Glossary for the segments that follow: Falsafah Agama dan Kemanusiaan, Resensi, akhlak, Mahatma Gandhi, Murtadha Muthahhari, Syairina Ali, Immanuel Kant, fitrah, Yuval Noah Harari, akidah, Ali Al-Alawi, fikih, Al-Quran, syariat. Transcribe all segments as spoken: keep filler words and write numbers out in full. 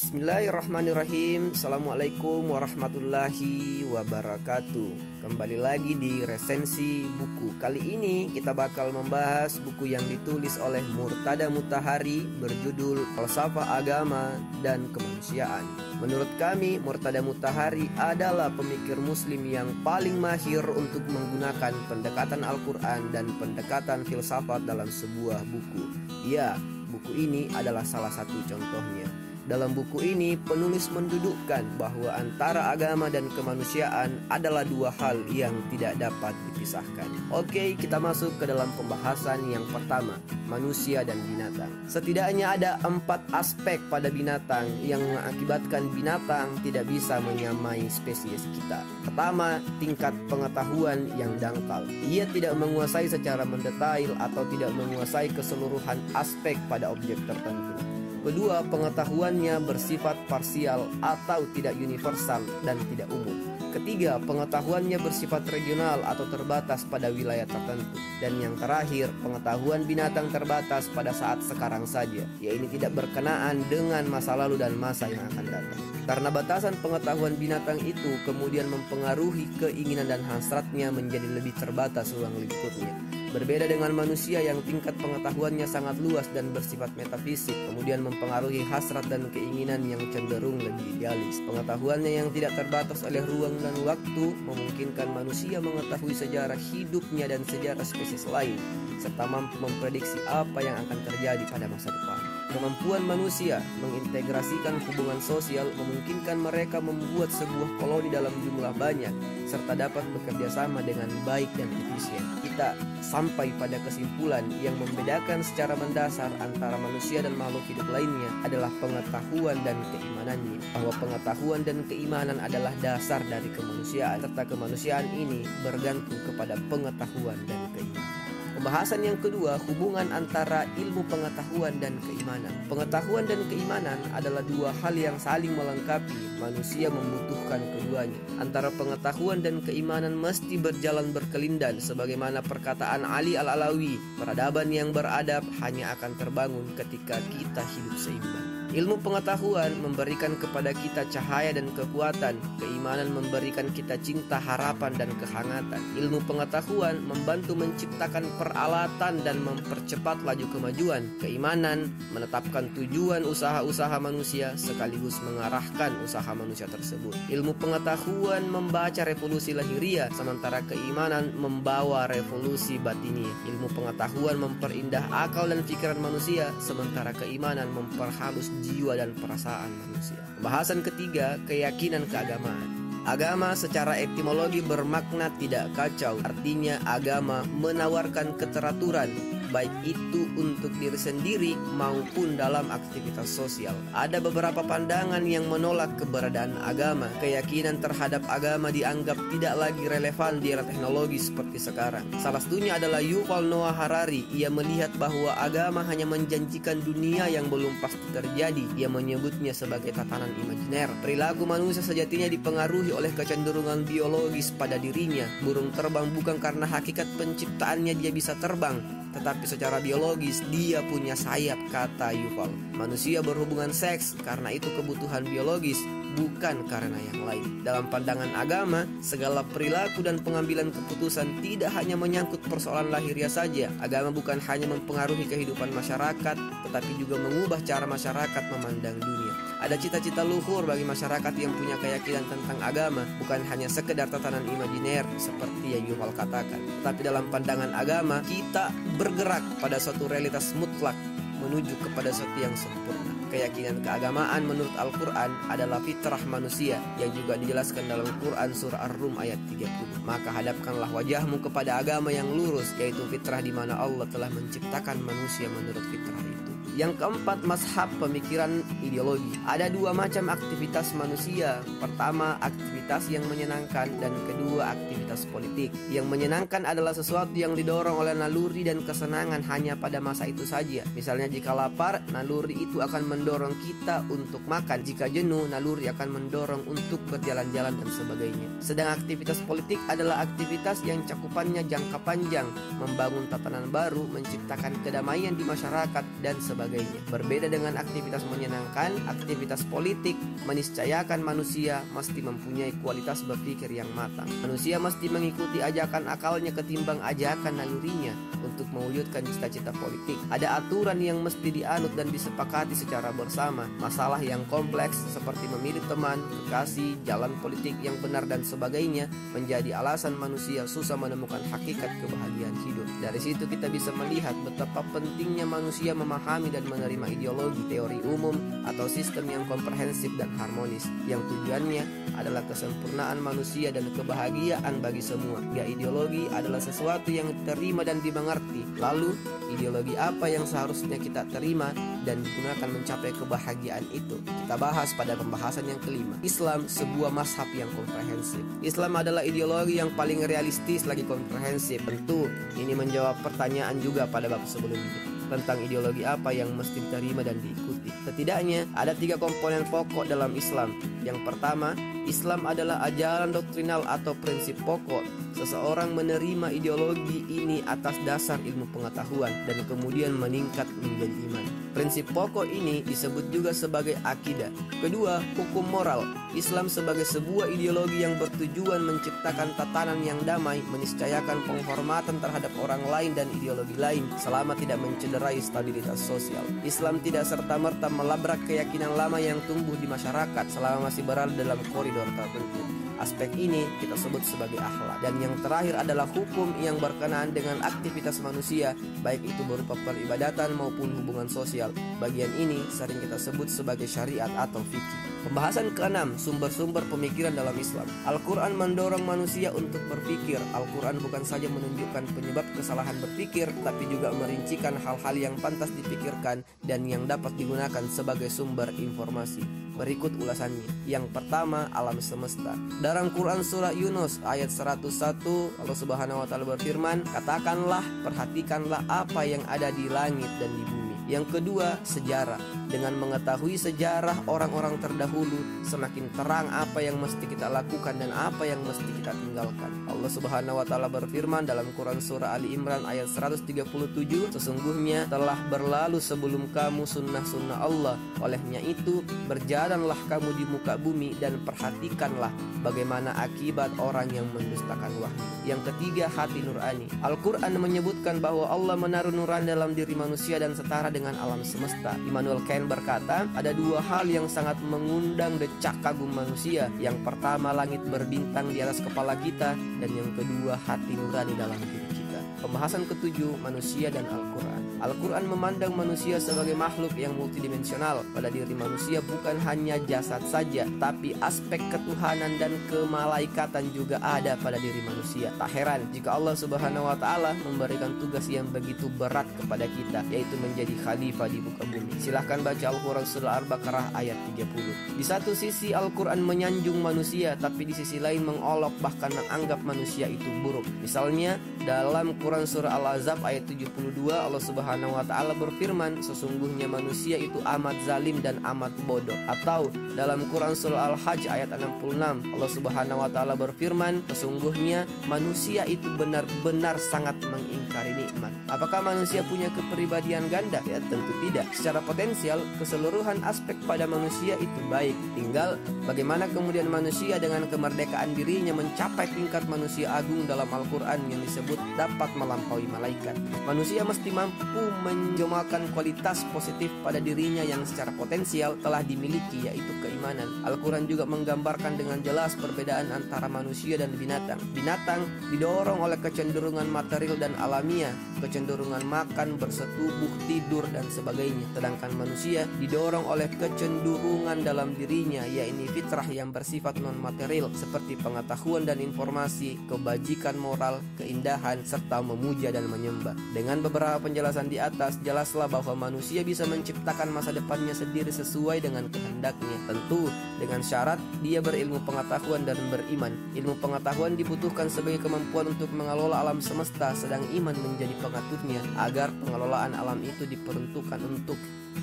Bismillahirrahmanirrahim. Assalamualaikum warahmatullahi wabarakatuh. Kembali lagi di resensi buku. Kali ini kita bakal membahas buku yang ditulis oleh Murtadha Muthahhari berjudul Falsafah Agama dan Kemanusiaan. Menurut kami, Murtadha Muthahhari adalah pemikir muslim yang paling mahir untuk menggunakan pendekatan Al-Quran dan pendekatan filsafat dalam sebuah buku. Ya, buku ini adalah salah satu contohnya. Dalam buku ini, penulis mendudukkan bahwa antara agama dan kemanusiaan adalah dua hal yang tidak dapat dipisahkan. Oke, kita masuk ke dalam pembahasan yang pertama, manusia dan binatang. Setidaknya ada empat aspek pada binatang yang mengakibatkan binatang tidak bisa menyamai spesies kita. Pertama, tingkat pengetahuan yang dangkal. Ia tidak menguasai secara mendetail atau tidak menguasai keseluruhan aspek pada objek tertentu. Kedua, pengetahuannya bersifat parsial atau tidak universal dan tidak umum. Ketiga, pengetahuannya bersifat regional atau terbatas pada wilayah tertentu. Dan yang terakhir, pengetahuan binatang terbatas pada saat sekarang saja, yaitu tidak berkenaan dengan masa lalu dan masa yang akan datang. Karena batasan pengetahuan binatang itu kemudian mempengaruhi keinginan dan hasratnya menjadi lebih terbatas ruang lingkupnya. Berbeda dengan manusia yang tingkat pengetahuannya sangat luas dan bersifat metafisik, kemudian mempengaruhi hasrat dan keinginan yang cenderung lebih idealis. Pengetahuannya yang tidak terbatas oleh ruang dan waktu memungkinkan manusia mengetahui sejarah hidupnya dan sejarah spesies lain, serta mampu memprediksi apa yang akan terjadi pada masa depan. Kemampuan manusia mengintegrasikan hubungan sosial memungkinkan mereka membuat sebuah koloni dalam jumlah banyak, serta dapat bekerja sama dengan baik dan efisien. Kita sampai pada kesimpulan yang membedakan secara mendasar antara manusia dan makhluk hidup lainnya adalah pengetahuan dan keimanannya, bahwa pengetahuan dan keimanan adalah dasar dari kemanusiaan, serta kemanusiaan ini bergantung kepada pengetahuan dan keimanan. Pembahasan yang kedua, hubungan antara ilmu pengetahuan dan keimanan. Pengetahuan dan keimanan adalah dua hal yang saling melengkapi. Manusia membutuhkan keduanya. Antara pengetahuan dan keimanan mesti berjalan berkelindan, sebagaimana perkataan Ali Al-Alawi, peradaban yang beradab hanya akan terbangun ketika kita hidup seimbang. Ilmu pengetahuan memberikan kepada kita cahaya dan kekuatan. Keimanan memberikan kita cinta, harapan, dan kehangatan. Ilmu pengetahuan membantu menciptakan peralatan dan mempercepat laju kemajuan. Keimanan menetapkan tujuan usaha-usaha manusia sekaligus mengarahkan usaha manusia tersebut. Ilmu pengetahuan membaca revolusi lahiriah, sementara keimanan membawa revolusi batiniah. Ilmu pengetahuan memperindah akal dan pikiran manusia, sementara keimanan memperhalus jiwa dan perasaan manusia. Pembahasan ketiga, keyakinan keagamaan. Agama secara etimologi bermakna tidak kacau. Artinya agama menawarkan keteraturan, baik itu untuk diri sendiri maupun dalam aktivitas sosial. Ada beberapa pandangan yang menolak keberadaan agama. Keyakinan terhadap agama dianggap tidak lagi relevan di era teknologi seperti sekarang. Salah satunya adalah Yuval Noah Harari. Ia melihat bahwa agama hanya menjanjikan dunia yang belum pasti terjadi. Ia menyebutnya sebagai tatanan imajiner. Perilaku manusia sejatinya dipengaruhi oleh kecenderungan biologis pada dirinya. Burung terbang bukan karena hakikat penciptaannya dia bisa terbang, tetapi secara biologis dia punya sayap, kata Yuval. Manusia berhubungan seks karena itu kebutuhan biologis, bukan karena yang lain. Dalam pandangan agama, segala perilaku dan pengambilan keputusan tidak hanya menyangkut persoalan lahiriah saja. Agama bukan hanya mempengaruhi kehidupan masyarakat, tetapi juga mengubah cara masyarakat memandang dunia. Ada cita-cita luhur bagi masyarakat yang punya keyakinan tentang agama, bukan hanya sekedar tatanan imajiner seperti yang Yuval katakan. Tetapi dalam pandangan agama, kita bergerak pada suatu realitas mutlak menuju kepada sesuatu yang sempurna. Keyakinan keagamaan menurut Al-Quran adalah fitrah manusia yang juga dijelaskan dalam Quran surah Ar-Rum ayat tiga puluh. Maka hadapkanlah wajahmu kepada agama yang lurus, yaitu fitrah di mana Allah telah menciptakan manusia menurut fitrah itu. Yang keempat, mazhab pemikiran ideologi. Ada dua macam aktivitas manusia. Pertama, aktivitas yang menyenangkan, dan kedua, aktivitas politik. Yang menyenangkan adalah sesuatu yang didorong oleh naluri dan kesenangan hanya pada masa itu saja. Misalnya jika lapar, naluri itu akan mendorong kita untuk makan. Jika jenuh, naluri akan mendorong untuk berjalan-jalan dan sebagainya. Sedang aktivitas politik adalah aktivitas yang cakupannya jangka panjang, membangun tatanan baru, menciptakan kedamaian di masyarakat, dan sebagainya. sebagainya. Berbeda dengan aktivitas menyenangkan, aktivitas politik meniscayakan manusia mesti mempunyai kualitas berpikir yang matang. Manusia mesti mengikuti ajakan akalnya ketimbang ajakan nalurinya untuk mewujudkan cita-cita politik. Ada aturan yang mesti dianut dan disepakati secara bersama. Masalah yang kompleks seperti memilih teman, kekasih, jalan politik yang benar dan sebagainya menjadi alasan manusia susah menemukan hakikat kebahagiaan hidup. Dari situ kita bisa melihat betapa pentingnya manusia memahami dan menerima ideologi, teori umum, atau sistem yang komprehensif dan harmonis, yang tujuannya adalah kesempurnaan manusia dan kebahagiaan bagi semua. Ya, ideologi adalah sesuatu yang diterima dan dimengerti. Lalu, ideologi apa yang seharusnya kita terima dan digunakan mencapai kebahagiaan itu? Kita bahas pada pembahasan yang kelima. Islam, sebuah mazhab yang komprehensif. Islam adalah ideologi yang paling realistis lagi komprehensif. Tentu, ini menjawab pertanyaan juga pada bab sebelumnya tentang ideologi apa yang mesti diterima dan diikuti. Setidaknya ada tiga komponen pokok dalam Islam. Yang pertama, Islam adalah ajaran doktrinal atau prinsip pokok. Seseorang menerima ideologi ini atas dasar ilmu pengetahuan dan kemudian meningkat menjadi iman. Prinsip pokok ini disebut juga sebagai akidah. Kedua, hukum moral. Islam sebagai sebuah ideologi yang bertujuan menciptakan tatanan yang damai, meniscayakan penghormatan terhadap orang lain dan ideologi lain selama tidak mencederai stabilitas sosial. Islam tidak serta-merta melabrak keyakinan lama yang tumbuh di masyarakat selama masih berada dalam koridor tertentu. Aspek ini kita sebut sebagai akhlak. Dan yang terakhir adalah hukum yang berkenaan dengan aktivitas manusia, baik itu berupa peribadatan maupun hubungan sosial. Bagian ini sering kita sebut sebagai syariat atau fikih. Pembahasan keenam, sumber-sumber pemikiran dalam Islam. Al-Quran mendorong manusia untuk berpikir. Al-Quran bukan saja menunjukkan penyebab kesalahan berpikir, tapi juga merincikan hal-hal yang pantas dipikirkan dan yang dapat digunakan sebagai sumber informasi. Berikut ulasannya. Yang pertama, alam semesta. Dalam Quran surah Yunus ayat seratus satu, Allah Subhanahu wa taala berfirman, "Katakanlah, perhatikanlah apa yang ada di langit dan di bumi." Yang kedua, sejarah. Dengan mengetahui sejarah orang-orang terdahulu, semakin terang apa yang mesti kita lakukan dan apa yang mesti kita tinggalkan. Allah Subhanahu wa taala berfirman dalam Quran surah Ali Imran ayat seratus tiga puluh tujuh, "Sesungguhnya telah berlalu sebelum kamu sunnah-sunnah Allah. Olehnya itu, berjalanlah kamu di muka bumi dan perhatikanlah bagaimana akibat orang yang mendustakan wahyu." Yang ketiga, hati nurani. Al-Quran menyebutkan bahwa Allah menaruh nurani dalam diri manusia dan setara dengan dengan alam semesta. Immanuel Kant berkata, ada dua hal yang sangat mengundang decak kagum manusia. Yang pertama, langit berbintang di atas kepala kita, dan yang kedua, hati nurani dalam diri kita. Pembahasan ketujuh, manusia dan Al-Quran. Al-Quran memandang manusia sebagai makhluk yang multidimensional. Pada diri manusia bukan hanya jasad saja, tapi aspek ketuhanan dan kemalaikatan juga ada pada diri manusia. Tak heran jika Allah Subhanahu wa taala memberikan tugas yang begitu berat kepada kita, yaitu menjadi khalifah di muka bumi. Silahkan baca Al-Quran surah Al-Baqarah ayat tiga puluh. Di satu sisi Al-Quran menyanjung manusia, tapi di sisi lain mengolok bahkan menganggap manusia itu buruk. Misalnya dalam Quran surah Al-Ahzab ayat tujuh puluh dua, Allah Subhanahu Subhanahu wa ta'ala berfirman, sesungguhnya manusia itu amat zalim dan amat bodoh. Atau dalam Quran surah Al-Hajj ayat enam puluh enam, Allah Subhanahu wa ta'ala berfirman, sesungguhnya manusia itu benar-benar sangat mengingkari nikmat. Apakah manusia punya kepribadian ganda? Ya tentu tidak. Secara potensial, keseluruhan aspek pada manusia itu baik. Tinggal bagaimana kemudian manusia dengan kemerdekaan dirinya mencapai tingkat manusia agung dalam Al-Quran yang disebut dapat melampaui malaikat. Manusia mesti mampu menjemakan kualitas positif pada dirinya yang secara potensial telah dimiliki, yaitu keimanan. Al-Quran juga menggambarkan dengan jelas perbedaan antara manusia dan binatang. Binatang didorong oleh kecenderungan material dan alamiah, kecenderungan makan, bersetubuh, tidur, dan sebagainya. Sedangkan manusia didorong oleh kecenderungan dalam dirinya, yaitu fitrah yang bersifat non-material seperti pengetahuan dan informasi, kebajikan moral, keindahan, serta memuja dan menyembah. Dengan beberapa penjelasan di atas, jelaslah bahwa manusia bisa menciptakan masa depannya sendiri sesuai dengan kehendaknya. Tentu dengan syarat dia berilmu pengetahuan dan beriman. Ilmu pengetahuan dibutuhkan sebagai kemampuan untuk mengelola alam semesta, sedang iman menjadi pengaturnya agar pengelolaan alam itu diperuntukkan untuk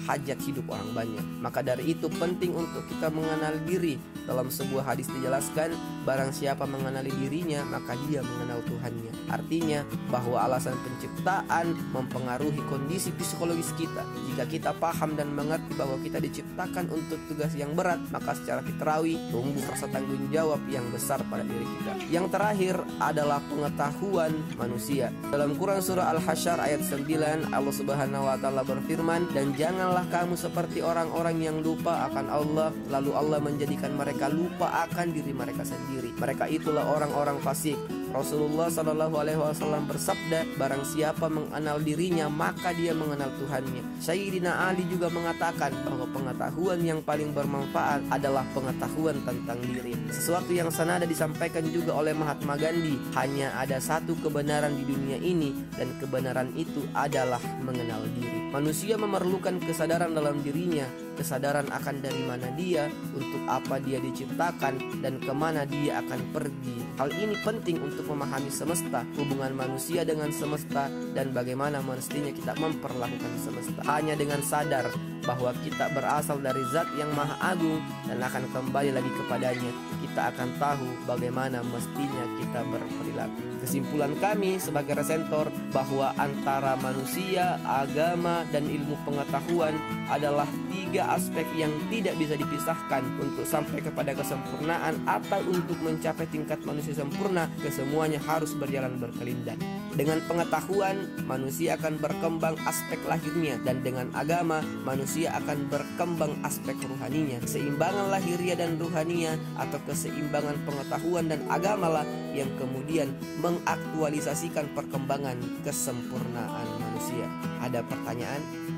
hajat hidup orang banyak. Maka dari itu penting untuk kita mengenal diri. Dalam sebuah hadis dijelaskan, barang siapa mengenali dirinya, maka dia mengenal Tuhannya. Artinya bahwa alasan penciptaan mempengaruhi kondisi psikologis kita. Jika kita paham dan mengerti bahwa kita diciptakan untuk tugas yang berat, maka secara fitrawi tumbuh rasa tanggung jawab yang besar pada diri kita. Yang terakhir adalah pengetahuan manusia. Dalam Quran surah Al-Hasyr ayat sembilan, Allah Subhanahu wa taala berfirman, "Dan janganlah kamu seperti orang-orang yang lupa akan Allah, lalu Allah menjadikan mereka lupa akan diri mereka sendiri. Mereka itulah orang-orang fasik." Rasulullah Shallallahu Alaihi Wasallam bersabda, barang siapa mengenal dirinya, maka dia mengenal Tuhannya. Syairina Ali juga mengatakan bahwa pengetahuan yang paling bermanfaat adalah pengetahuan tentang diri. Sesuatu yang senada disampaikan juga oleh Mahatma Gandhi, hanya ada satu kebenaran di dunia ini, dan kebenaran itu adalah mengenal diri. Manusia memerlukan kesadaran dalam dirinya, kesadaran akan dari mana dia, untuk apa dia diciptakan, dan kemana dia akan pergi. Hal ini penting untuk untuk memahami semesta, hubungan manusia dengan semesta, dan bagaimana mestinya kita memperlakukan semesta. Hanya dengan sadar bahwa kita berasal dari zat yang maha agung dan akan kembali lagi kepadanya, kita akan tahu bagaimana mestinya kita berperilaku. Kesimpulan kami sebagai resentor bahwa antara manusia, agama, dan ilmu pengetahuan adalah tiga aspek yang tidak bisa dipisahkan. Untuk sampai kepada kesempurnaan atau untuk mencapai tingkat manusia sempurna, kesemuanya harus berjalan berkelindan. Dengan pengetahuan, manusia akan berkembang aspek lahirnya, dan dengan agama, manusia akan berkembang aspek rohaninya. Keseimbangan lahiria dan rohaninya, atau keseimbangan pengetahuan dan agamalah yang kemudian mengaktualisasikan perkembangan kesempurnaan manusia. Ada pertanyaan?